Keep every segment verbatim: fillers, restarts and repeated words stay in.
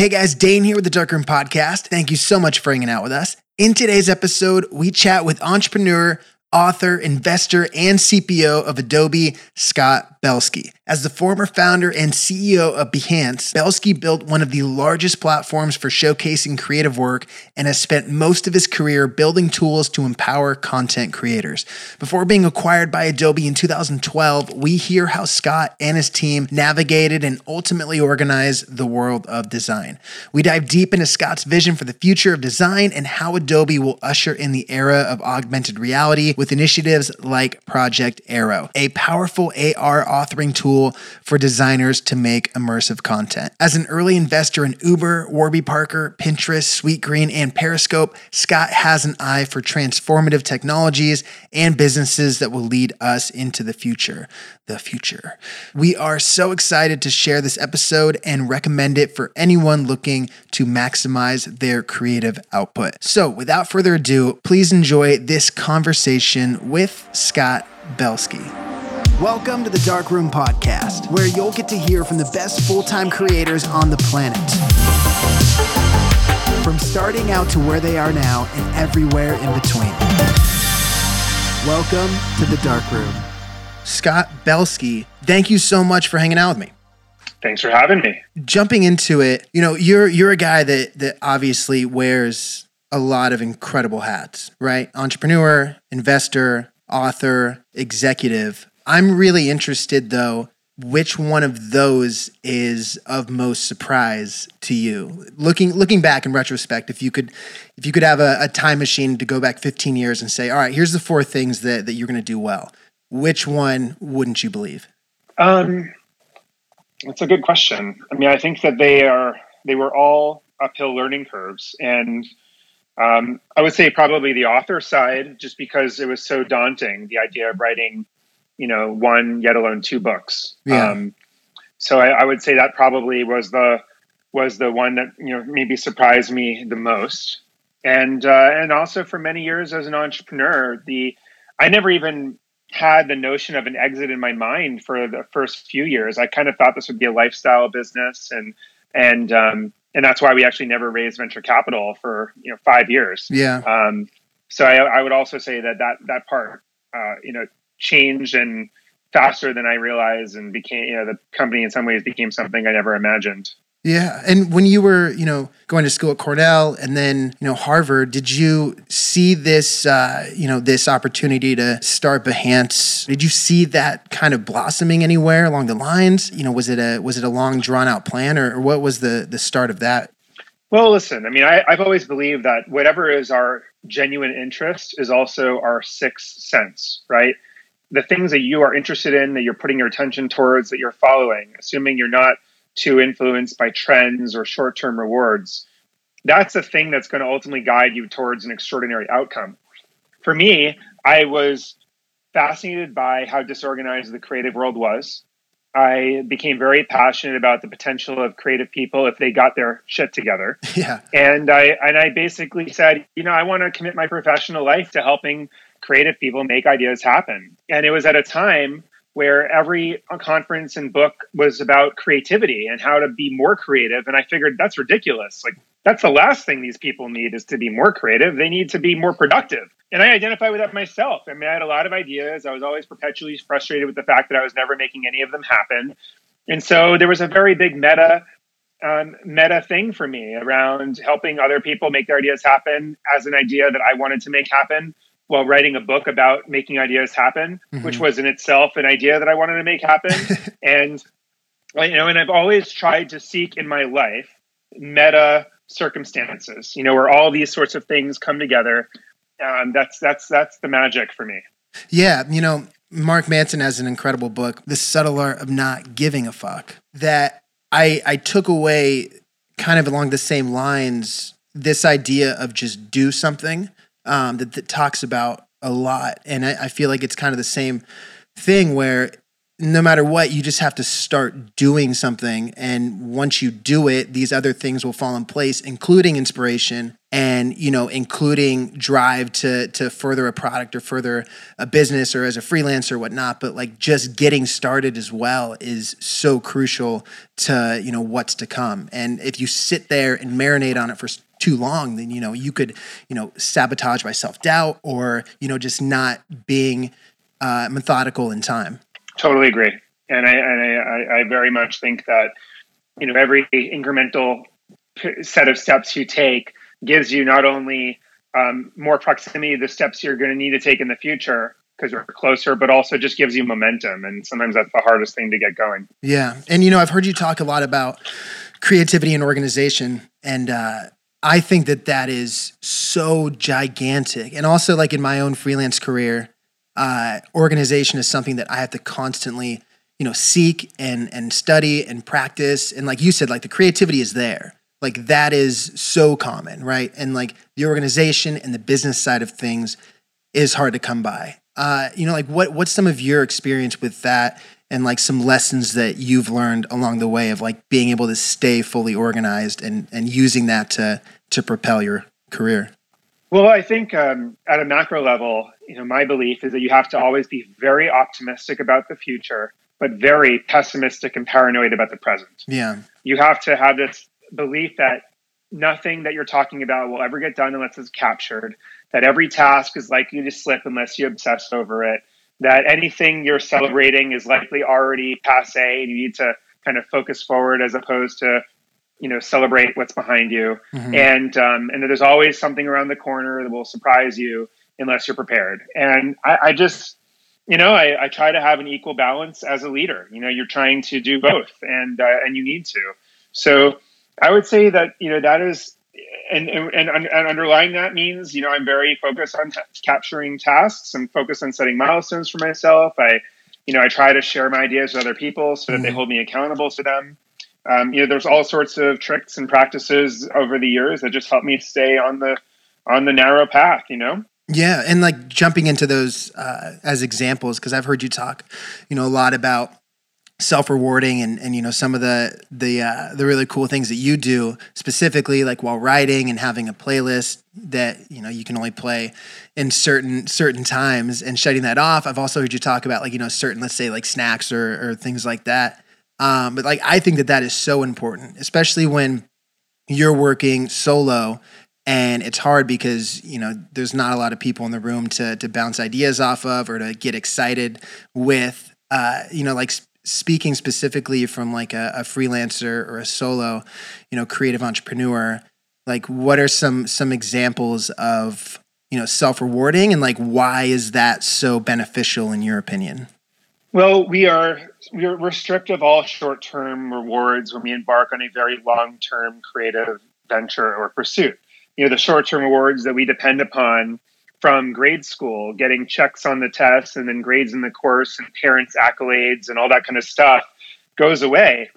Hey guys, Dane here with the Dark Room Podcast. Thank you so much for hanging out with us. In today's episode, we chat with entrepreneur, author, investor, and C P O of Adobe, Scott Belsky. As the former founder and C E O of Behance, Belsky built one of the largest platforms for showcasing creative work and has spent most of his career building tools to empower content creators. Before being acquired by Adobe in two thousand twelve, we hear how Scott and his team navigated and ultimately organized the world of design. We dive deep into Scott's vision for the future of design and how Adobe will usher in the era of augmented reality with initiatives like Project Aero, a powerful A R authoring tool for designers to make immersive content. As an early investor in Uber, Warby Parker, Pinterest, Sweetgreen, and Periscope, Scott has an eye for transformative technologies and businesses that will lead us into the future. The future. We are so excited to share this episode and recommend it for anyone looking to maximize their creative output. So without further ado, please enjoy this conversation with Scott Belsky. Welcome to the Dark Room Podcast, where you'll get to hear from the best full-time creators on the planet. From starting out to where they are now and everywhere in between. Welcome to the Dark Room. Scott Belsky, thank you so much for hanging out with me. Thanks for having me. Jumping into it, you know, you're you're a guy that that obviously wears a lot of incredible hats, right? Entrepreneur, investor, author, executive. I'm really interested, though, which one of those is of most surprise to you? Looking looking back in retrospect, if you could if you could have a, a time machine to go back fifteen years and say, all right, here's the four things that, that you're going to do well, which one wouldn't you believe? Um, that's a good question. I mean, I think that they are they were all uphill learning curves. And um, I would say probably the author side, just because it was so daunting, the idea of writing you know, one, yet alone two books. Yeah. Um, so I, I would say that probably was the, was the one that, you know, maybe surprised me the most. And, uh, and also for many years as an entrepreneur, the, I never even had the notion of an exit in my mind for the first few years. I kind of thought this would be a lifestyle business. And, and, um, and that's why we actually never raised venture capital for, you know, five years. Yeah. Um, so I, I would also say that that, that part, uh, you know, changed and faster than I realized, and became, you know, the company in some ways became something I never imagined. Yeah. And when you were, you know, going to school at Cornell and then, you know, Harvard, did you see this, uh, you know, this opportunity to start Behance? Did you see that kind of blossoming anywhere along the lines? You know, was it a, was it a long drawn out plan, or, or what was the, the start of that? Well, listen, I mean, I, I've always believed that whatever is our genuine interest is also our sixth sense, right? The things that you are interested in, that you're putting your attention towards, that you're following, assuming you're not too influenced by trends or short-term rewards, that's the thing that's going to ultimately guide you towards an extraordinary outcome. For me, I was fascinated by how disorganized the creative world was. I became very passionate about the potential of creative people if they got their shit together. Yeah. And I and I basically said, you know, I want to commit my professional life to helping creative people make ideas happen. And it was at a time where every conference and book was about creativity and how to be more creative. And I figured that's ridiculous. Like, that's the last thing these people need is to be more creative. They need to be more productive. And I identify with that myself. I mean, I had a lot of ideas. I was always perpetually frustrated with the fact that I was never making any of them happen. And so there was a very big meta um, meta thing for me around helping other people make their ideas happen as an idea that I wanted to make happen, while writing a book about making ideas happen, mm-hmm. which was in itself an idea that I wanted to make happen. And, you know, and I've always tried to seek in my life meta circumstances, you know, where all these sorts of things come together. Um, that's, that's, that's the magic for me. Yeah. You know, Mark Manson has an incredible book, The Subtle Art of Not Giving a Fuck, that I, I took away kind of along the same lines, this idea of just do something. Um, that, that talks about a lot. And I, I feel like it's kind of the same thing where no matter what, you just have to start doing something. And once you do it, these other things will fall in place, including inspiration and, you know, including drive to to further a product or further a business or as a freelancer or whatnot. But like just getting started as well is so crucial to, you know, what's to come. And if you sit there and marinate on it for too long, then, you know, you could, you know, sabotage by self-doubt or, you know, just not being uh, methodical in time. Totally agree. And I, and I, I very much think that, you know, every incremental set of steps you take gives you not only um, more proximity to the steps you're going to need to take in the future because you're closer, but also just gives you momentum. And sometimes that's the hardest thing to get going. Yeah. And, you know, I've heard you talk a lot about creativity and organization, and uh, I think that that is so gigantic. And also, like, in my own freelance career, Uh, organization is something that I have to constantly, you know, seek and and study and practice. And like you said, like the creativity is there. Like that is so common, right? And like the organization and the business side of things is hard to come by. Uh, you know, like what what's some of your experience with that and like some lessons that you've learned along the way of like being able to stay fully organized and and using that to to propel your career? Well, I think um, at a macro level, you know, my belief is that you have to always be very optimistic about the future, but very pessimistic and paranoid about the present. Yeah. You have to have this belief that nothing that you're talking about will ever get done unless it's captured, that every task is likely to slip unless you obsess over it, that anything you're celebrating is likely already passé, and you need to kind of focus forward as opposed to, you know, celebrate what's behind you. Mm-hmm. And, um, and that there's always something around the corner that will surprise you unless you're prepared. And I, I just, you know, I, I try to have an equal balance as a leader. You know, you're trying to do both, and, uh, and you need to. So I would say that, you know, that is, and, and, and underlying that means, you know, I'm very focused on t- capturing tasks and focused on setting milestones for myself. I, you know, I try to share my ideas with other people so that mm-hmm. they hold me accountable to them. Um, you know, there's all sorts of tricks and practices over the years that just help me stay on the, on the narrow path, you know? Yeah. And like jumping into those, uh, as examples, cause I've heard you talk, you know, a lot about self-rewarding and, and, you know, some of the, the, uh, the really cool things that you do specifically, like while writing and having a playlist that, you know, you can only play in certain, certain times and shutting that off. I've also heard you talk about like, you know, certain, let's say like snacks or, or things like that. Um, but like, I think that that is so important, especially when you're working solo and it's hard because, you know, there's not a lot of people in the room to, to bounce ideas off of, or to get excited with, uh, you know, like sp- speaking specifically from like a, a freelancer or a solo, you know, creative entrepreneur, like what are some, some examples of, you know, self-rewarding, and like, why is that so beneficial in your opinion? Well, we are we're, we're stripped of all short-term rewards when we embark on a very long-term creative venture or pursuit. You know, the short-term rewards that we depend upon from grade school, getting checks on the tests and then grades in the course and parents' accolades and all that kind of stuff, goes away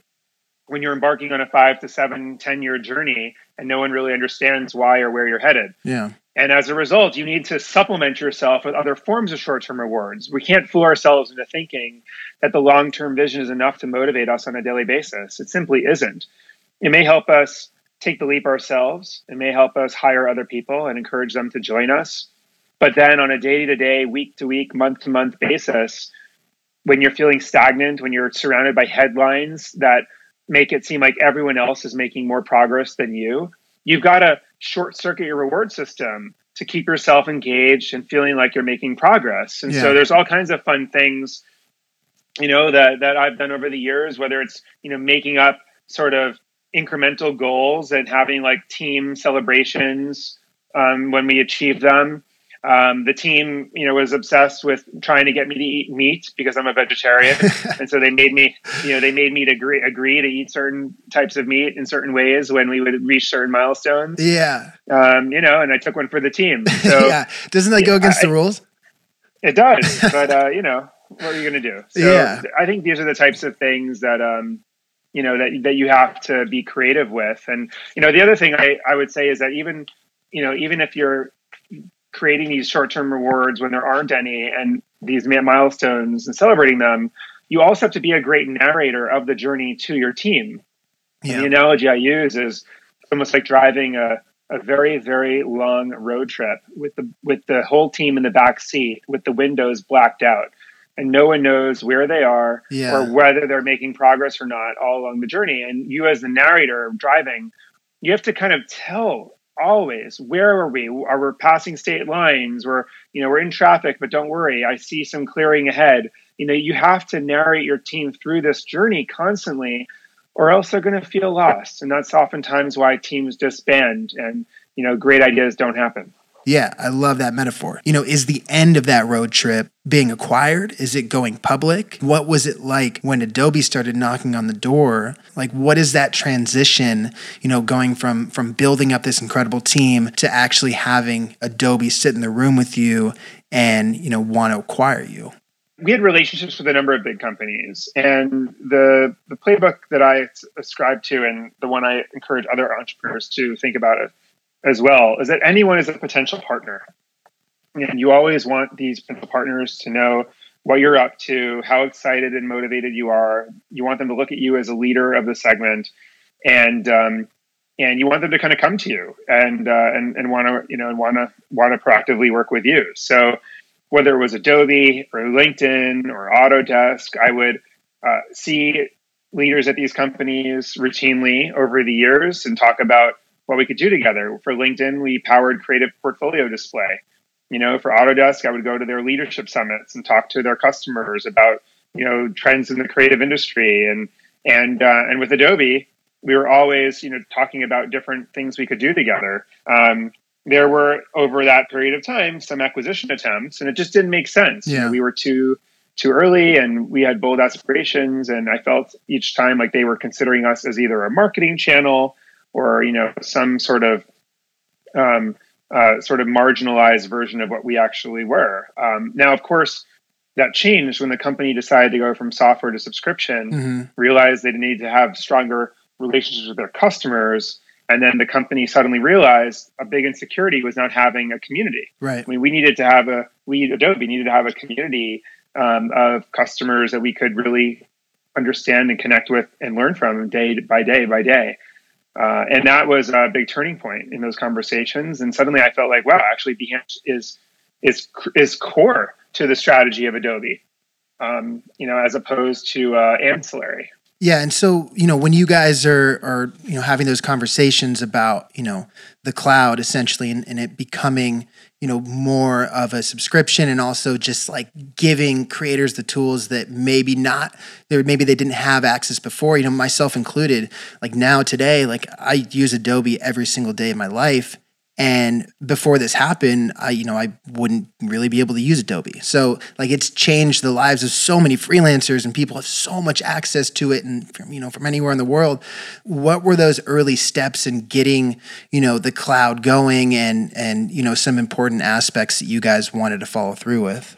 when you're embarking on a five to seven, ten-year journey and no one really understands why or where you're headed. Yeah. And as a result, you need to supplement yourself with other forms of short-term rewards. We can't fool ourselves into thinking that the long-term vision is enough to motivate us on a daily basis. It simply isn't. It may help us take the leap ourselves. It may help us hire other people and encourage them to join us. But then on a day-to-day, week-to-week, month-to-month basis, when you're feeling stagnant, when you're surrounded by headlines that make it seem like everyone else is making more progress than you, you've got to short-circuit your reward system to keep yourself engaged and feeling like you're making progress. And yeah. So there's all kinds of fun things, you know, that, that I've done over the years, whether it's, you know, making up sort of incremental goals and having like team celebrations um, when we achieve them. Um, the team, you know, was obsessed with trying to get me to eat meat because I'm a vegetarian. And so they made me, you know, they made me to agree, agree to eat certain types of meat in certain ways when we would reach certain milestones. Yeah. Um, you know, and I took one for the team. So, yeah. Doesn't that go against I, the rules? It does. But, uh, you know, what are you going to do? So yeah. I think these are the types of things that, um, you know, that, that you have to be creative with. And, you know, the other thing I, I would say is that even, you know, even if you're creating these short-term rewards when there aren't any and these milestones and celebrating them, you also have to be a great narrator of the journey to your team. Yeah. The analogy I use is it's almost like driving a, a very, very long road trip with the with the whole team in the back seat with the windows blacked out. And no one knows where they are yeah. or whether they're making progress or not all along the journey. And you as the narrator driving, you have to kind of tell always, where are we? Are we passing state lines? We're, you know, we're in traffic, but don't worry, I see some clearing ahead. You know, you have to narrate your team through this journey constantly, or else they're going to feel lost. And that's oftentimes why teams disband and, you know, great ideas don't happen. Yeah, I love that metaphor. You know, is the end of that road trip being acquired? Is it going public? What was it like when Adobe started knocking on the door? Like, what is that transition, you know, going from from building up this incredible team to actually having Adobe sit in the room with you and, you know, want to acquire you? We had relationships with a number of big companies, and the the playbook that I ascribe to and the one I encourage other entrepreneurs to think about it as well, is that anyone is a potential partner. And you always want these potential partners to know what you're up to, how excited and motivated you are. You want them to look at you as a leader of the segment, and um, and you want them to kind of come to you and uh, and and want to you know and want to want to proactively work with you. So whether it was Adobe or LinkedIn or Autodesk, I would uh, see leaders at these companies routinely over the years and talk about what we could do together. For LinkedIn, we powered creative portfolio display. You know, for Autodesk, I would go to their leadership summits and talk to their customers about, you know, trends in the creative industry. And and uh, and with Adobe, we were always, you know, talking about different things we could do together. Um, there were, over that period of time, some acquisition attempts, and it just didn't make sense. Yeah. You know, we were too too early, and we had bold aspirations, and I felt each time like they were considering us as either a marketing channel or, you know, some sort of um, uh, sort of marginalized version of what we actually were. Um, now, of course, that changed when the company decided to go from software to subscription, mm-hmm. realized they needed to have stronger relationships with their customers, and then the company suddenly realized a big insecurity was not having a community. Right. I mean, we needed to have a, we, Adobe, needed to have a community um, of customers that we could really understand and connect with and learn from day by day by day. Uh, and that was a big turning point in those conversations. And suddenly I felt like, wow, actually Behance is, is, is core to the strategy of Adobe, um, you know, as opposed to uh, ancillary. Yeah. And so, you know, when you guys are, are, you know, having those conversations about, you know, the cloud essentially and, and it becoming, you know, more of a subscription and also just like giving creators the tools that maybe not, maybe they didn't have access before, you know, myself included, like now today, like I use Adobe every single day of my life. And before this happened, I, you know, I wouldn't really be able to use Adobe. So like it's changed the lives of so many freelancers and people have so much access to it and from, you know, from anywhere in the world. What were those early steps in getting, you know, the cloud going and, and, you know, some important aspects that you guys wanted to follow through with?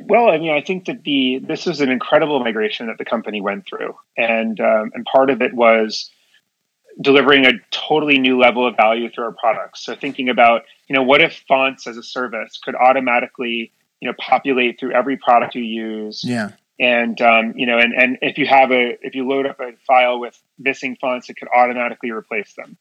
Well, I mean, I think that the, this was an incredible migration that the company went through. And, um, and part of it was delivering a totally new level of value through our products. So thinking about, you know, what if fonts as a service could automatically, you know, populate through every product you use. Yeah. And, um, you know, and, and if you have a, if you load up a file with missing fonts, it could automatically replace them.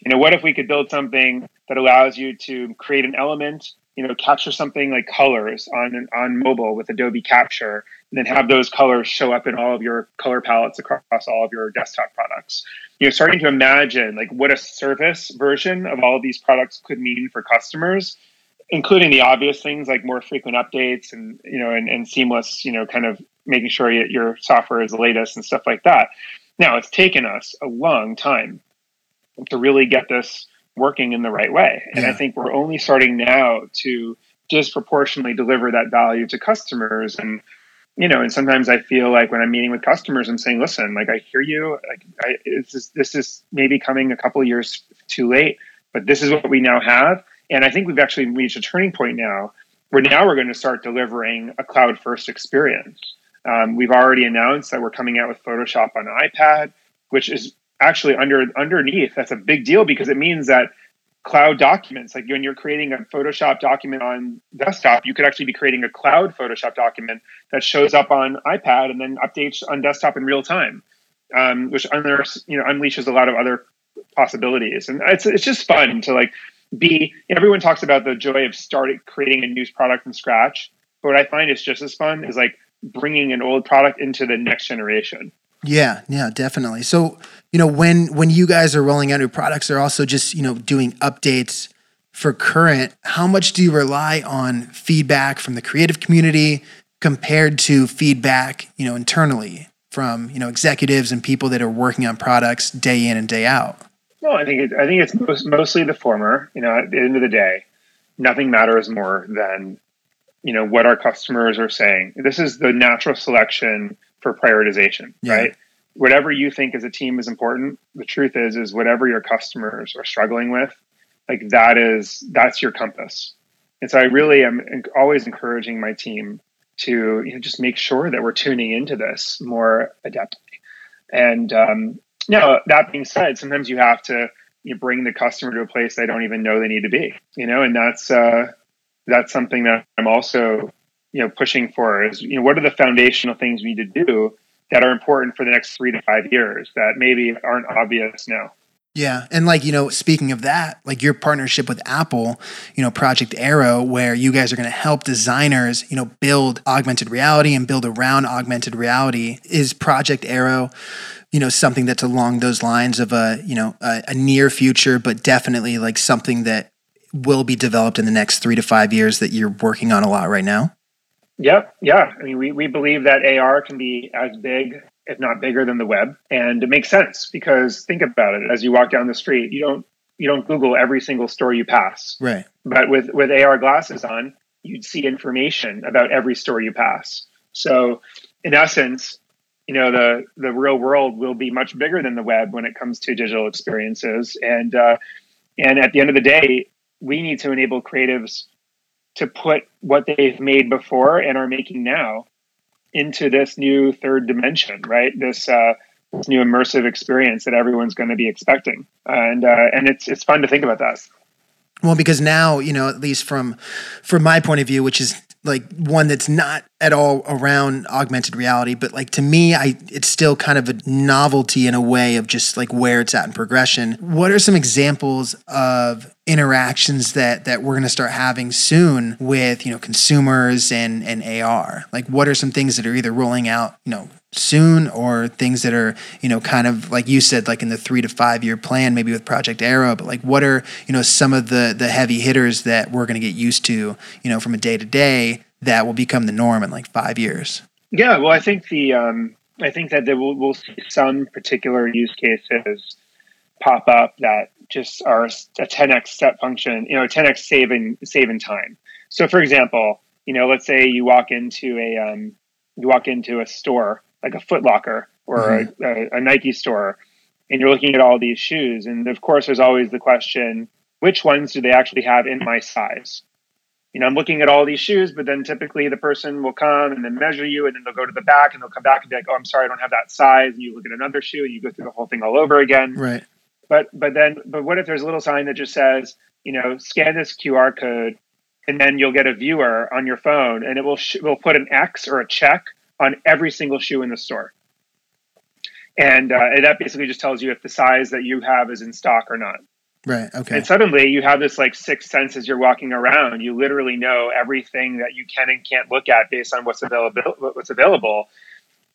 You know, what if we could build something that allows you to create an element, you know, capture something like colors on on mobile with Adobe Capture, and then have those colors show up in all of your color palettes across all of your desktop products. You're starting to imagine like what a service version of all of these products could mean for customers, including the obvious things like more frequent updates and, you know, and, and seamless, you know, kind of making sure your software is the latest and stuff like that. Now, it's taken us a long time to really get this working in the right way. And yeah. I think we're only starting now to disproportionately deliver that value to customers. And, you know, and sometimes I feel like when I'm meeting with customers, I'm saying, listen, like, I hear you, like, I, it's just, this is maybe coming a couple of years too late, but this is what we now have. And I think we've actually reached a turning point now where now we're going to start delivering a cloud first experience. Um, we've already announced that we're coming out with Photoshop on iPad, which is actually under underneath. That's a big deal because it means that cloud documents. Like when you're creating a Photoshop document on desktop, you could actually be creating a cloud Photoshop document that shows up on iPad and then updates on desktop in real time, um, which unleashes, you know, unleashes a lot of other possibilities. And it's it's just fun to like be, everyone talks about the joy of starting creating a new product from scratch. But what I find is just as fun is like bringing an old product into the next generation. Yeah, yeah, definitely. So, you know, when when you guys are rolling out new products, they're also just, you know, doing updates for current. How much do you rely on feedback from the creative community compared to feedback, you know, internally from, you know, executives and people that are working on products day in and day out? No, I think it, I think it's most, mostly the former. You know, at the end of the day, nothing matters more than, you know, what our customers are saying. This is the natural selection for prioritization, yeah. Right? Whatever you think as a team is important, the truth is, is whatever your customers are struggling with, like that is, that's your compass. And so I really am always encouraging my team to, you know, just make sure that we're tuning into this more adeptly. And um, now that being said, sometimes you have to you know, bring the customer to a place they don't even know they need to be, you know, and that's, uh, that's something that I'm also, you know, pushing for is, you know, what are the foundational things we need to do that are important for the next three to five years that maybe aren't obvious now? Yeah. And like, you know, speaking of that, like your partnership with Apple, you know, Project Aero, where you guys are going to help designers, you know, build augmented reality and build around augmented reality. Is Project Aero, you know, something that's along those lines of a, you know, a, a near future, but definitely like something that will be developed in the next three to five years that you're working on a lot right now? Yep. Yeah. I mean, we, we believe that A R can be as big, if not bigger than the web. And it makes sense because think about it. As you walk down the street, you don't, you don't Google every single store you pass. Right. But with, with A R glasses on, you'd see information about every store you pass. So in essence, you know, the, the real world will be much bigger than the web when it comes to digital experiences. And, uh, and at the end of the day, we need to enable creatives to put what they've made before and are making now into this new third dimension, right? This uh, this new immersive experience that everyone's going to be expecting, and uh, and it's it's fun to think about that. Well, because now, you know, at least from from my point of view, which is like one that's not at all around augmented reality, but like to me, I it's still kind of a novelty in a way of just like where it's at in progression. What are some examples of interactions that that we're going to start having soon with, you know, consumers and and A R? Like what are some things that are either rolling out, you know, soon or things that are, you know, kind of like you said, like in the three to five year plan, maybe with Project Aero, but like what are, you know, some of the the heavy hitters that we're going to get used to, you know, from a day to day that will become the norm in like five years? Yeah, well, I think the um, I think that there will, we'll see some particular use cases pop up that just are a ten x step function, you know, ten x save in, save in time. So, for example, you know, let's say you walk into a um, you walk into a store like a Foot Locker or mm-hmm. a, a, a Nike store, and you're looking at all these shoes, and of course, there's always the question: which ones do they actually have in my size? You know, I'm looking at all these shoes, but then typically the person will come and then measure you and then they'll go to the back and they'll come back and be like, oh, I'm sorry, I don't have that size. And you look at another shoe and you go through the whole thing all over again. Right. But but then, but what if there's a little sign that just says, you know, scan this Q R code and then you'll get a viewer on your phone and it will, sh- will put an X or a check on every single shoe in the store. And, uh, and that basically just tells you if the size that you have is in stock or not. Right. Okay. And suddenly you have this like sixth sense as you're walking around. You literally know everything that you can and can't look at based on what's available, what's available.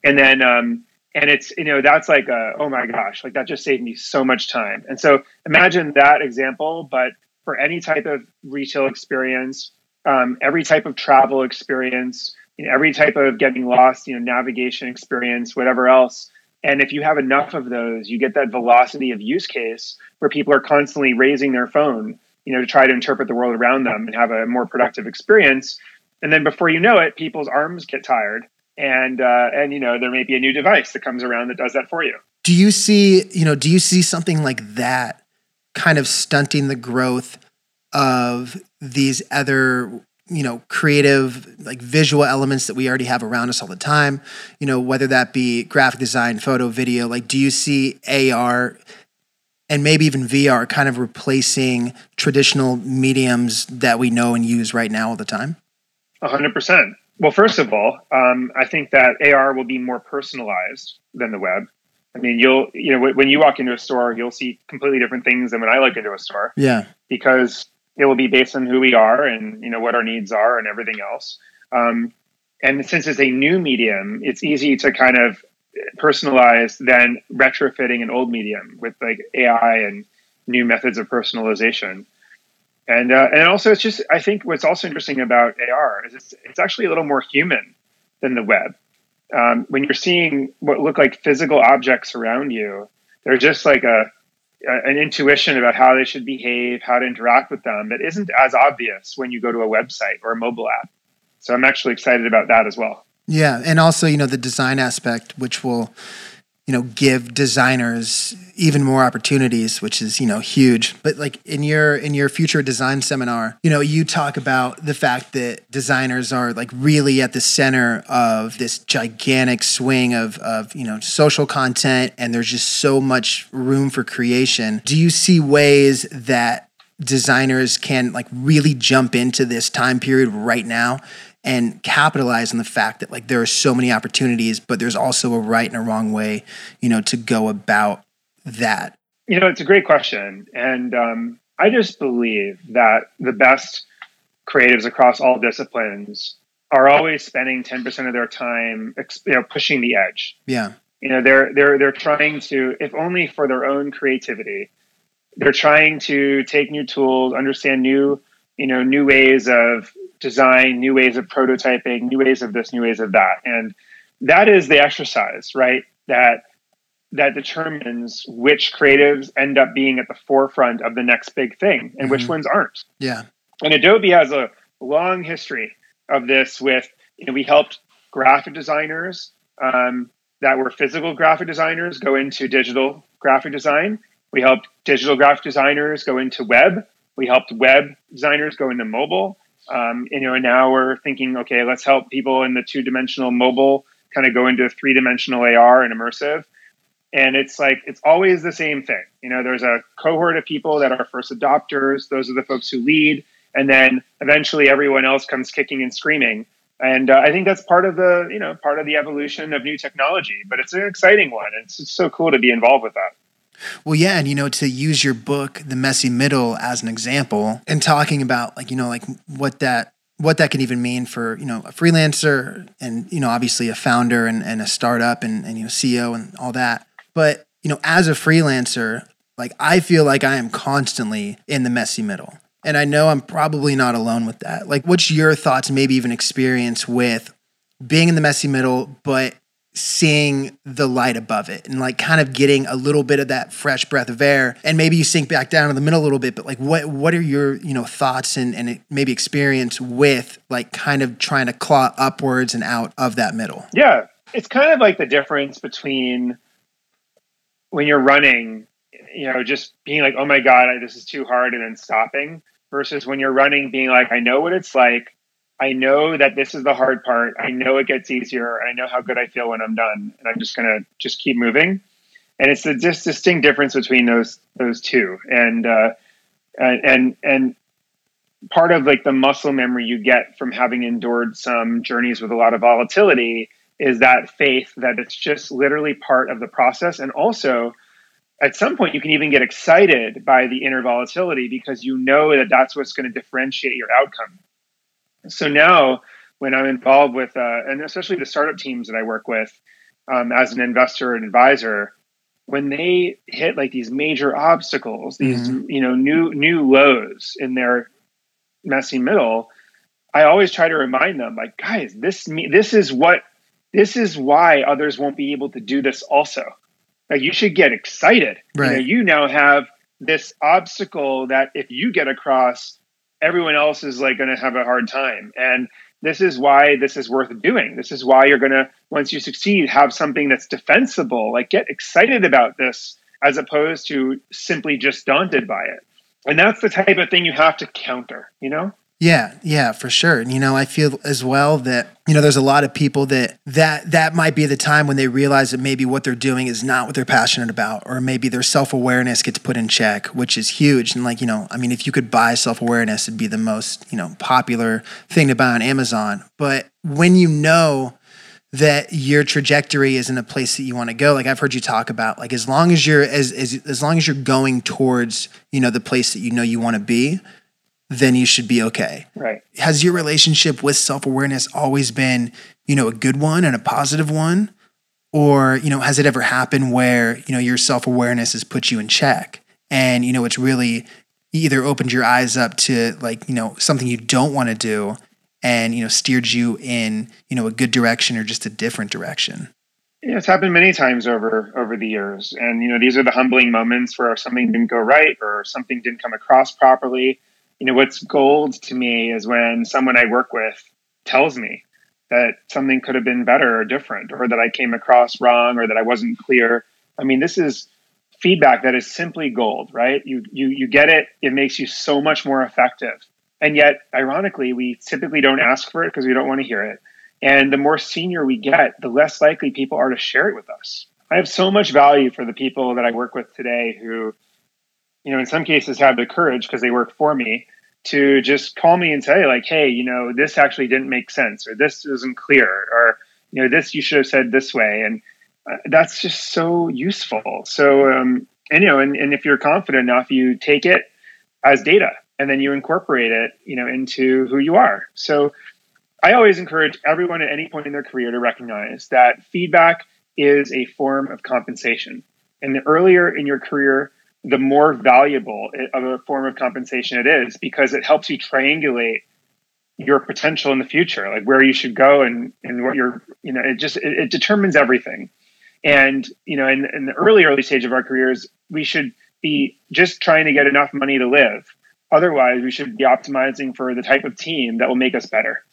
And then, um, and it's, you know, that's like a, oh my gosh, like that just saved me so much time. And so imagine that example, but for any type of retail experience, um, every type of travel experience, you know, every type of getting lost, you know, navigation experience, whatever else. And if you have enough of those, you get that velocity of use case where people are constantly raising their phone, you know, to try to interpret the world around them and have a more productive experience. And then before you know it, people's arms get tired and, uh, and, you know, there may be a new device that comes around that does that for you. Do you see, you know, do you see something like that kind of stunting the growth of these other, you know, creative, like visual elements that we already have around us all the time, you know, whether that be graphic design, photo, video? Like, do you see A R and maybe even V R kind of replacing traditional mediums that we know and use right now all the time? one hundred percent. Well, first of all, um, I think that A R will be more personalized than the web. I mean, you'll, you know, when you walk into a store, you'll see completely different things than when I look into a store. Yeah. Because it will be based on who we are and, you know, what our needs are and everything else. Um, and since it's a new medium, it's easy to kind of personalize than retrofitting an old medium with like A I and new methods of personalization. And, uh, and also it's just, I think what's also interesting about A R is it's, it's actually a little more human than the web. Um, when you're seeing what look like physical objects around you, they're just like a, a an intuition about how they should behave, how to interact with them. That isn't as obvious when you go to a website or a mobile app. So I'm actually excited about that as well. Yeah. And also, you know, the design aspect, which will, you know, give designers even more opportunities, which is, you know, huge. But like in your, in your future design seminar, you know, you talk about the fact that designers are like really at the center of this gigantic swing of, of, you know, social content, and there's just so much room for creation. Do you see ways that designers can like really jump into this time period right now and capitalize on the fact that like there are so many opportunities, but there's also a right and a wrong way, you know, to go about that? You know, it's a great question. And um, I just believe that the best creatives across all disciplines are always spending ten percent of their time, you know, pushing the edge. Yeah. You know, they're, they're, they're trying to, if only for their own creativity, they're trying to take new tools, understand new, you know, new ways of design, new ways of prototyping, new ways of this, new ways of that. And that is the exercise, right? That, that determines which creatives end up being at the forefront of the next big thing and mm-hmm. which ones aren't. Yeah. And Adobe has a long history of this with, you know, we helped graphic designers um, that were physical graphic designers go into digital graphic design. We helped digital graphic designers go into web. We helped web designers go into mobile. Um, you know, and now we're thinking, okay, let's help people in the two-dimensional mobile kind of go into three-dimensional A R and immersive. And it's like, it's always the same thing. You know, there's a cohort of people that are first adopters. Those are the folks who lead. And then eventually everyone else comes kicking and screaming. And uh, I think that's part of the, you know, part of the evolution of new technology, but it's an exciting one. It's just so cool to be involved with that. Well, yeah. And, you know, to use your book, The Messy Middle, as an example, and talking about like, you know, like what that, what that can even mean for, you know, a freelancer and, you know, obviously a founder and, and a startup and, and, you know, C E O and all that. But, you know, as a freelancer, like I feel like I am constantly in the messy middle. And I know I'm probably not alone with that. Like, what's your thoughts, maybe even experience with being in the messy middle, but seeing the light above it and like kind of getting a little bit of that fresh breath of air, and maybe you sink back down in the middle a little bit, but like what, what are your, you know, thoughts and, and maybe experience with like kind of trying to claw upwards and out of that middle? Yeah. It's kind of like the difference between when you're running, you know, just being like, oh my God, this is too hard, and then stopping, versus when you're running, being like, I know what it's like. I know that this is the hard part. I know it gets easier. I know how good I feel when I'm done, and I'm just going to just keep moving. And it's the just distinct difference between those, those two. And, uh, and, and, and part of like the muscle memory you get from having endured some journeys with a lot of volatility is that faith that it's just literally part of the process. And also at some point you can even get excited by the inner volatility, because you know that that's what's going to differentiate your outcome. So now when I'm involved with, uh, and especially the startup teams that I work with um, as an investor and advisor, when they hit like these major obstacles, these, mm-hmm. you know, new, new lows in their messy middle, I always try to remind them like, guys, this, this is what, this is why others won't be able to do this also. Like you should get excited. Right. You know, you now have this obstacle that if you get across, everyone else is like going to have a hard time. And this is why this is worth doing. This is why you're going to, once you succeed, have something that's defensible, like get excited about this as opposed to simply just daunted by it. And that's the type of thing you have to counter, you know? Yeah, yeah, for sure. You know, I feel as well that, you know, there's a lot of people that that that might be the time when they realize that maybe what they're doing is not what they're passionate about, or maybe their self-awareness gets put in check, which is huge. And like, you know, I mean, if you could buy self-awareness, it'd be the most, you know, popular thing to buy on Amazon. But when you know that your trajectory is in a place that you want to go, like I've heard you talk about, like as long as you're as as as long as you're going towards, you know, the place that you know you want to be, then you should be okay. Right. Has your relationship with self-awareness always been, you know, a good one and a positive one? Or, you know, has it ever happened where, you know, your self-awareness has put you in check and, you know, it's really either opened your eyes up to like, you know, something you don't want to do and, you know, steered you in, you know, a good direction or just a different direction? Yeah, it's happened many times over over the years. And, you know, these are the humbling moments where something didn't go right or something didn't come across properly. You know, what's gold to me is when someone I work with tells me that something could have been better or different, or that I came across wrong, or that I wasn't clear. I mean, this is feedback that is simply gold, right? You you you get it. It makes you so much more effective. And yet, ironically, we typically don't ask for it because we don't want to hear it. And the more senior we get, the less likely people are to share it with us. I have so much value for the people that I work with today who, you know, in some cases have the courage, because they work for me, to just call me and say like, hey, you know, this actually didn't make sense, or this isn't clear, or, you know, this you should have said this way. And uh, that's just so useful. So, um, and, you know, and, and if you're confident enough, you take it as data and then you incorporate it, you know, into who you are. So I always encourage everyone at any point in their career to recognize that feedback is a form of compensation. And the earlier in your career, the more valuable of a form of compensation it is, because it helps you triangulate your potential in the future, like where you should go and, and what you're, you know, it just, it, it determines everything. And, you know, in, in the early, early stage of our careers, we should be just trying to get enough money to live. Otherwise, we should be optimizing for the type of team that will make us better.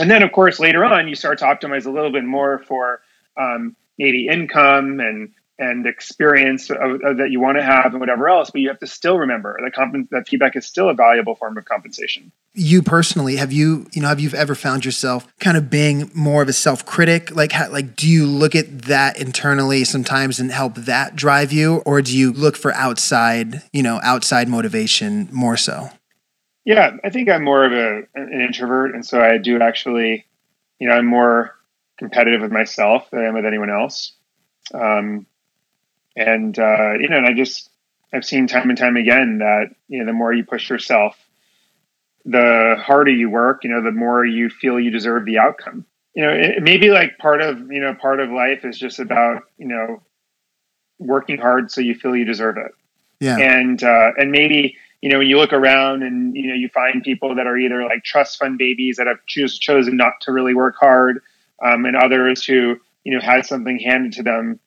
And then, of course, later on, you start to optimize a little bit more for um, maybe income and and experience of, of, that you want to have and whatever else, but you have to still remember that, comp- that feedback is still a valuable form of compensation. You personally, have you, you know, have you ever found yourself kind of being more of a self-critic? Like, how, like, do you look at that internally sometimes and help that drive you? Or do you look for outside, you know, outside motivation more so? Yeah, I think I'm more of a, an introvert. And so I do actually, you know, I'm more competitive with myself than I am with anyone else. Um, And, uh, you know, and I just, I've seen time and time again that, you know, the more you push yourself, the harder you work, you know, the more you feel you deserve the outcome. You know, it, it may be like part of, you know, part of life is just about, you know, working hard so you feel you deserve it. Yeah. And, uh, and maybe, you know, when you look around and, you know, you find people that are either like trust fund babies that have choose, chosen not to really work hard, um, and others who, you know, had something handed to them,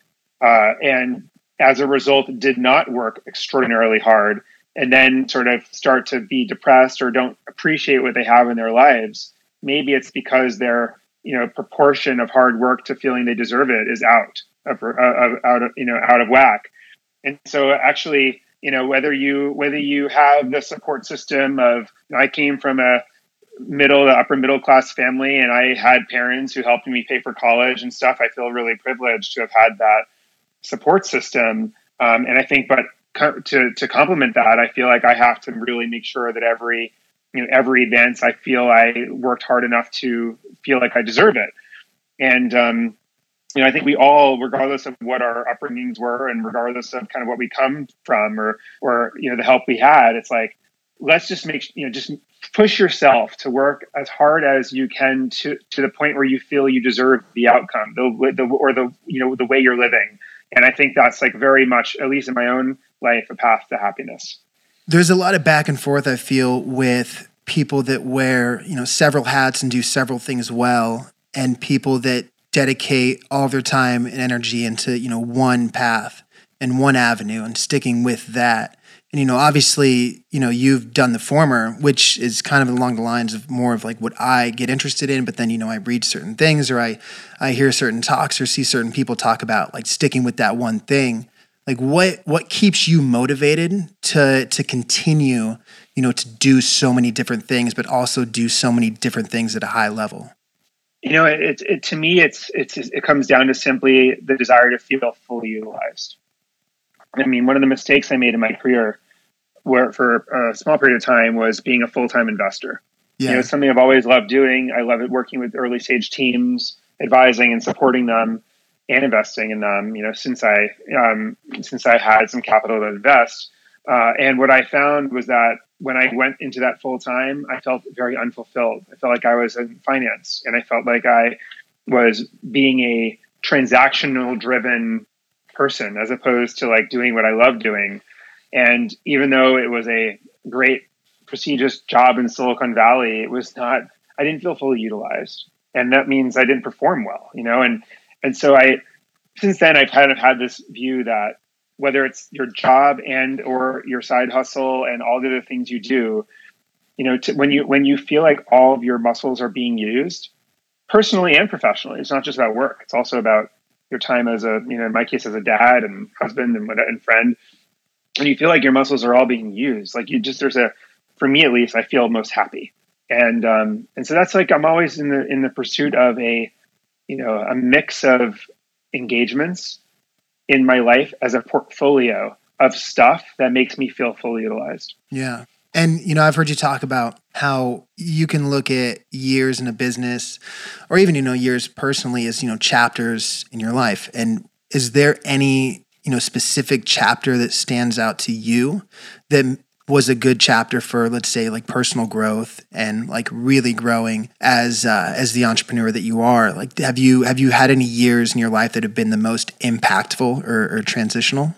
uh, and, as a result, did not work extraordinarily hard, and then sort of start to be depressed or don't appreciate what they have in their lives. Maybe it's because their, you know, proportion of hard work to feeling they deserve it is out of, of out of, you know, out of whack. And so actually, you know, whether you whether you have the support system of, you know, I came from a middle to upper middle class family, and I had parents who helped me pay for college and stuff. I feel really privileged to have had that support system. Um, and I think, but co- to, to complement that, I feel like I have to really make sure that every, you know, every advance I feel I worked hard enough to feel like I deserve it. And, um, you know, I think we all, regardless of what our upbringings were and regardless of kind of what we come from or, or, you know, the help we had, it's like, let's just make, you know, just push yourself to work as hard as you can to, to the point where you feel you deserve the outcome, the, the or the, you know, the way you're living. And I think that's like very much, at least in my own life, a path to happiness. There's a lot of back and forth, I feel, with people that wear, you know, several hats and do several things well, and people that dedicate all their time and energy into, you know, one path and one avenue and sticking with that. And, you know, obviously, you know, you've done the former, which is kind of along the lines of more of like what I get interested in. But then, you know, I read certain things or I, I hear certain talks or see certain people talk about like sticking with that one thing. Like what what keeps you motivated to to continue, you know, to do so many different things, but also do so many different things at a high level? You know, it, it to me, it's it's it comes down to simply the desire to feel fully utilized. I mean, one of the mistakes I made in my career, where for a small period of time, was being a full-time investor. Yeah. You know, it's something I've always loved doing. I love it working with early stage teams, advising and supporting them, and investing in them. You know, since I um, since I had some capital to invest, uh, and what I found was that when I went into that full time, I felt very unfulfilled. I felt like I was in finance, and I felt like I was being a transactional driven person as opposed to like doing what I love doing. And even though it was a great, prestigious job in Silicon Valley, it was not. I didn't feel fully utilized, and that means I didn't perform well. You know, and and so I, since then, I've kind of had this view that whether it's your job and or your side hustle and all the other things you do, you know, to, when you when you feel like all of your muscles are being used, personally and professionally, it's not just about work. It's also about your time as a, you know, in my case, as a dad and husband and and friend. When you feel like your muscles are all being used, like you just there's a, for me at least, I feel most happy, and um, and so that's like I'm always in the in the pursuit of a, you know, a mix of engagements in my life as a portfolio of stuff that makes me feel fully utilized. Yeah. And, you know, I've heard you talk about how you can look at years in a business or even, you know, years personally as, you know, chapters in your life. And is there any, you know, specific chapter that stands out to you that was a good chapter for, let's say, like personal growth and like really growing as uh, as the entrepreneur that you are? Like, have you have you had any years in your life that have been the most impactful or, or transitional?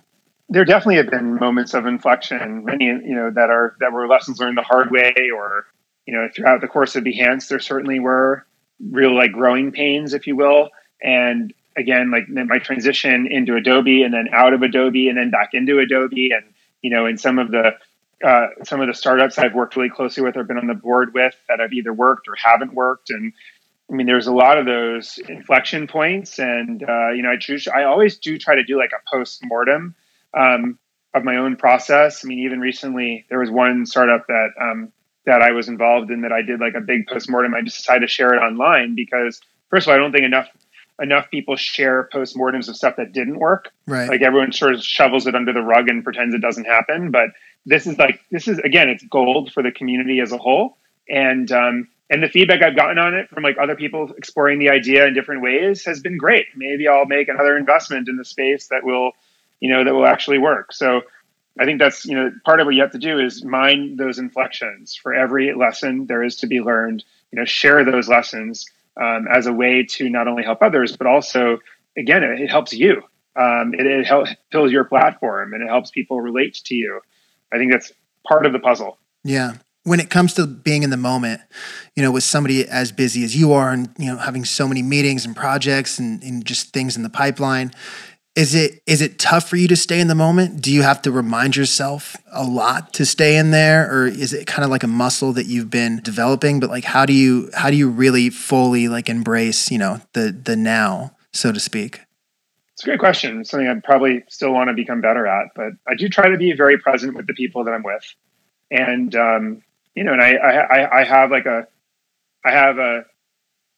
There definitely have been moments of inflection, many, you know, that are that were lessons learned the hard way, or, you know, throughout the course of Behance, there certainly were real like growing pains, if you will. And again, like my transition into Adobe and then out of Adobe and then back into Adobe, and, you know, in some of the Uh, some of the startups I've worked really closely with, I've been on the board with, that I've either worked or haven't worked. And I mean, there's a lot of those inflection points. And, uh, you know, I choose, I always do try to do like a post-mortem um, of my own process. I mean, even recently, there was one startup that um, that I was involved in that I did like a big post-mortem. I just decided to share it online because, first of all, I don't think enough enough people share post-mortems of stuff that didn't work. Right. Like everyone sort of shovels it under the rug and pretends it doesn't happen. But This is like, this is, again, it's gold for the community as a whole. And, um, and the feedback I've gotten on it from like other people exploring the idea in different ways has been great. Maybe I'll make another investment in the space that will, you know, that will actually work. So I think that's, you know, part of what you have to do is mine those inflections. For every lesson there is to be learned, you know, share those lessons, um, as a way to not only help others, but also, again, it, it helps you. Um, it, it helps fills your platform and it helps people relate to you. I think that's part of the puzzle. Yeah. When it comes to being in the moment, you know, with somebody as busy as you are and, you know, having so many meetings and projects and, and just things in the pipeline, is it is it tough for you to stay in the moment? Do you have to remind yourself a lot to stay in there? Or is it kind of like a muscle that you've been developing? But like, how do you how do you really fully like embrace, you know, the the now, so to speak? It's a great question. It's something I'd probably still want to become better at, but I do try to be very present with the people that I'm with. And, um, you know, and I, I, I have like a, I have a,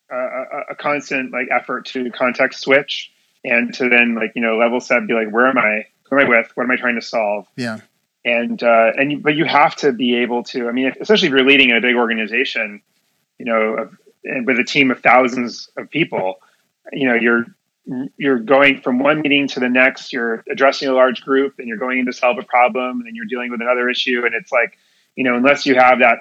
a, a constant like effort to context switch and to then like, you know, level set, be like, where am I, who am I with? What am I trying to solve? Yeah. And, uh, and, you, but you have to be able to, I mean, especially if you're leading a big organization, you know, and with a team of thousands of people, you know, you're, you're going from one meeting to the next, you're addressing a large group and you're going in to solve a problem and then you're dealing with another issue. And it's like, you know, unless you have that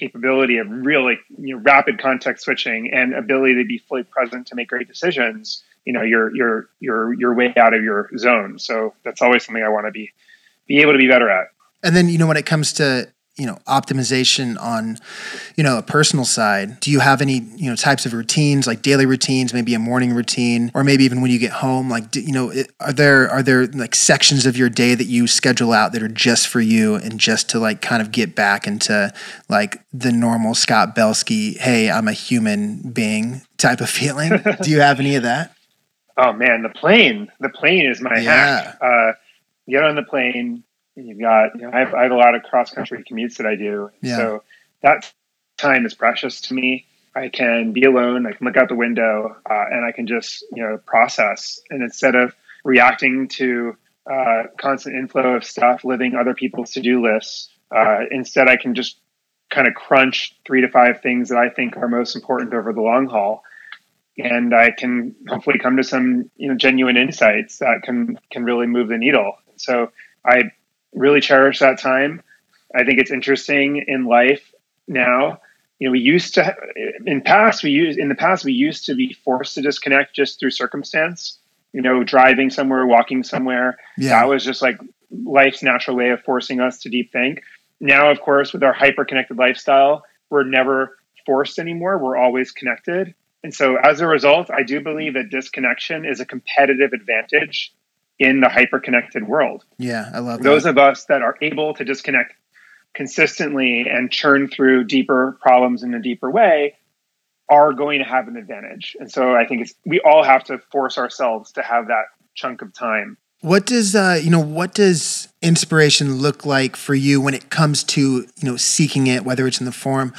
capability of really, you know, rapid context switching and ability to be fully present to make great decisions, you know, you're, you're, you're, you're way out of your zone. So that's always something I want to be, be able to be better at. And then, you know, when it comes to, you know, optimization on, you know, a personal side, do you have any, you know, types of routines, like daily routines, maybe a morning routine, or maybe even when you get home, like, do, you know, it, are there, are there like sections of your day that you schedule out that are just for you and just to like kind of get back into like the normal Scott Belsky, hey, I'm a human being type of feeling? Do you have any of that? Oh man, the plane, the plane is my yeah. hack. Uh, get on the plane, and you've got, you know, I have, I have a lot of cross-country commutes that I do. Yeah. So that time is precious to me. I can be alone. I can look out the window, uh, and I can just, you know, process. And instead of reacting to uh, constant inflow of stuff, living other people's to-do lists, uh, instead I can just kind of crunch three to five things that I think are most important over the long haul. And I can hopefully come to some, you know, genuine insights that can, can really move the needle. So I really cherish that time. I think it's interesting in life now. You know, we used to in past we used in the past we used to be forced to disconnect just through circumstance. You know, driving somewhere, walking somewhere. Yeah. That was just like life's natural way of forcing us to deep think. Now, of course, with our hyper-connected lifestyle, we're never forced anymore. We're always connected. And so as a result, I do believe that disconnection is a competitive advantage in the hyper-connected world. Yeah, I love that. Those of us that are able to disconnect consistently and churn through deeper problems in a deeper way are going to have an advantage. And so I think it's, we all have to force ourselves to have that chunk of time. What does, uh, you know, what does inspiration look like for you when it comes to, you know, seeking it, whether it's in the form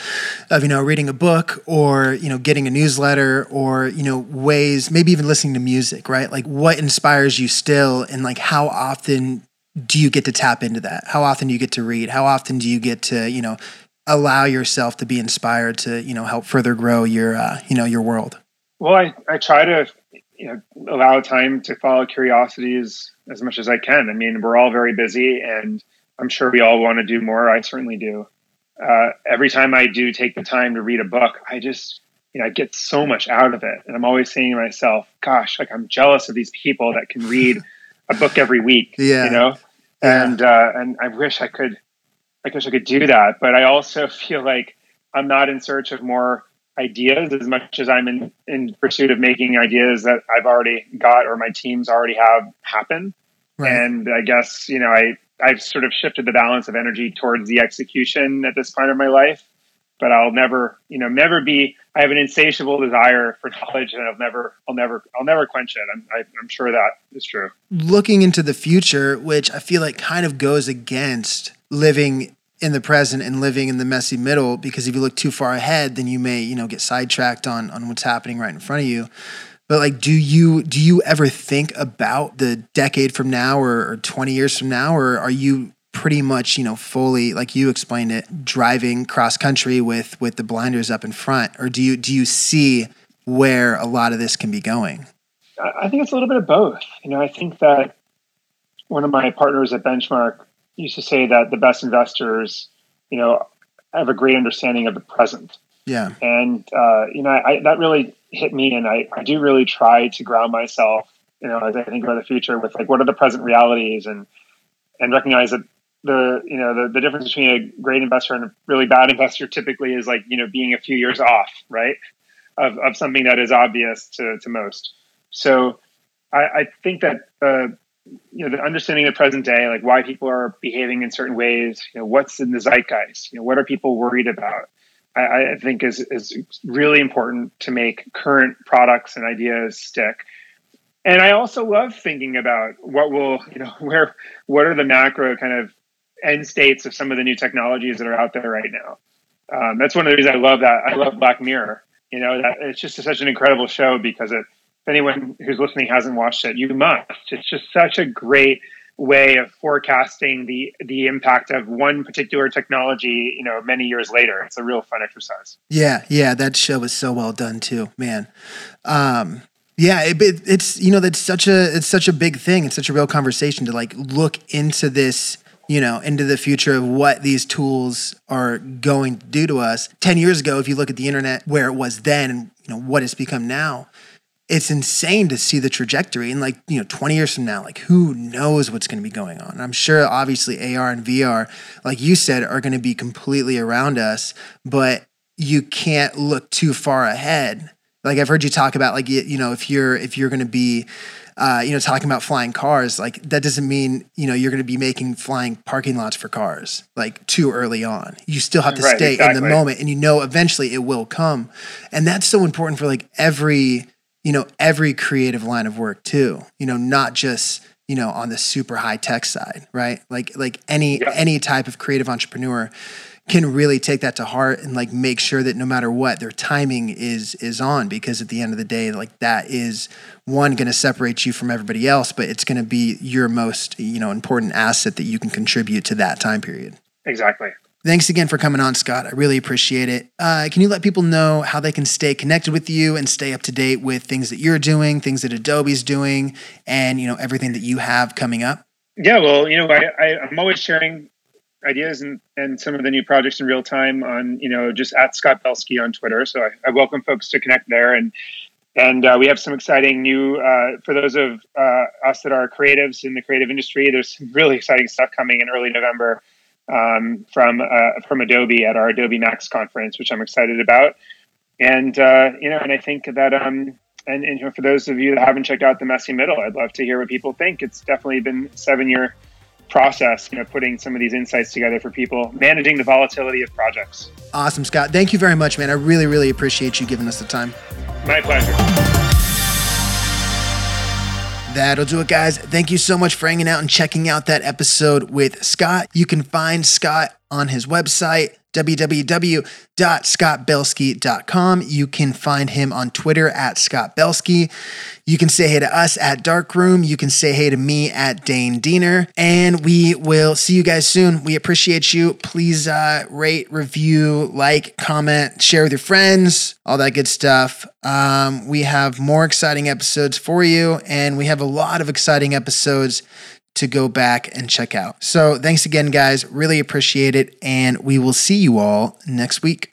of, you know, reading a book or, you know, getting a newsletter or, you know, ways, maybe even listening to music, right? Like what inspires you still and like how often do you get to tap into that? How often do you get to read? How often do you get to, you know, allow yourself to be inspired to, you know, help further grow your, uh, you know, your world? Well, I, I try to, you know, allow time to follow curiosities as much as I can. I mean, we're all very busy and I'm sure we all want to do more. I certainly do. Uh, every time I do take the time to read a book, I just, you know, I get so much out of it. And I'm always saying to myself, gosh, like I'm jealous of these people that can read a book every week, yeah. you know? Yeah. And, uh, and I wish I could, I wish I could do that. But I also feel like I'm not in search of more ideas as much as I'm in, in pursuit of making ideas that I've already got or my teams already have happen. Right. And I guess, you know, I, I've sort of shifted the balance of energy towards the execution at this point of my life, but I'll never, you know, never be, I have an insatiable desire for knowledge and I'll never, I'll never, I'll never quench it. I'm, I, I'm sure that is true. Looking into the future, which I feel like kind of goes against living in the present and living in the messy middle, because if you look too far ahead, then you may, you know, get sidetracked on, on what's happening right in front of you. But like, do you, do you ever think about the decade from now or, or twenty years from now, or are you pretty much, you know, fully, like you explained it, driving cross country with, with the blinders up in front, or do you, do you see where a lot of this can be going? I think it's a little bit of both. You know, I think that one of my partners at Benchmark used to say that the best investors, you know, have a great understanding of the present. Yeah. And, uh, you know, I, that really hit me. And I, I do really try to ground myself, you know, as I think about the future with like, what are the present realities, and, and recognize that the, you know, the, the difference between a great investor and a really bad investor typically is like, you know, being a few years off, right. Of, of something that is obvious to, to most. So I, I think that, uh, you know, the understanding of the present day, like why people are behaving in certain ways, you know, what's in the zeitgeist, you know, what are people worried about, I, I think is, is really important to make current products and ideas stick. And I also love thinking about what will, you know, where, what are the macro kind of end states of some of the new technologies that are out there right now. Um, that's one of the reasons I love that. I love Black Mirror, you know, that it's just such an incredible show because it, if anyone who's listening hasn't watched it, you must. It's just such a great way of forecasting the the impact of one particular technology, you know, many years later. It's a real fun exercise. Yeah, yeah, that show was so well done too, man. Um, yeah, it, it, it's you know that's such a it's such a big thing. It's such a real conversation to like look into this, you know, into the future of what these tools are going to do to us. Ten years ago, if you look at the internet where it was then, and you know what it's become now. It's insane to see the trajectory, and like, you know, twenty years from now, like who knows what's going to be going on. I'm sure obviously A R and V R, like you said, are going to be completely around us, but you can't look too far ahead. Like I've heard you talk about like, you know, if you're, if you're going to be, uh, you know, talking about flying cars, like that doesn't mean, you know, you're going to be making flying parking lots for cars, like too early on. You still have to right, stay exactly. in the moment, and you know, eventually it will come. And that's so important for like every, you know, every creative line of work too, you know, not just, you know, on the super high tech side, right? Like, like any, yeah. any type of creative entrepreneur can really take that to heart and like make sure that no matter what, their timing is, is on, because at the end of the day, like that is one going to separate you from everybody else, but it's going to be your most, you know, important asset that you can contribute to that time period. Exactly. Thanks again for coming on, Scott. I really appreciate it. Uh, can you let people know how they can stay connected with you and stay up to date with things that you're doing, things that Adobe's doing, and, you know, everything that you have coming up? Yeah, well, you know, I, I, I'm always sharing ideas and, and some of the new projects in real time on, you know, just at Scott Belsky on Twitter. So I, I welcome folks to connect there. And and uh, we have some exciting new, uh, for those of uh, us that are creatives in the creative industry, there's some really exciting stuff coming in early November. Um, from uh, from Adobe at our Adobe Max conference, which I'm excited about, and uh, you know, and I think that um, and, and you know, for those of you that haven't checked out The Messy Middle, I'd love to hear what people think. It's definitely been a seven-year process, you know, putting some of these insights together for people, managing the volatility of projects. Awesome, Scott. Thank you very much, man. I really, really appreciate you giving us the time. My pleasure. That'll do it, guys. Thank you so much for hanging out and checking out that episode with Scott. You can find Scott on his website, w w w dot scott belsky dot com. You can find him on Twitter at Scott Belsky. You can say hey to us at Dark Room. You can say hey to me at Dane Diener. And we will see you guys soon. We appreciate you. Please uh, rate, review, like, comment, share with your friends, all that good stuff. Um, we have more exciting episodes for you, and we have a lot of exciting episodes to go back and check out. So thanks again, guys. Really appreciate it. And we will see you all next week.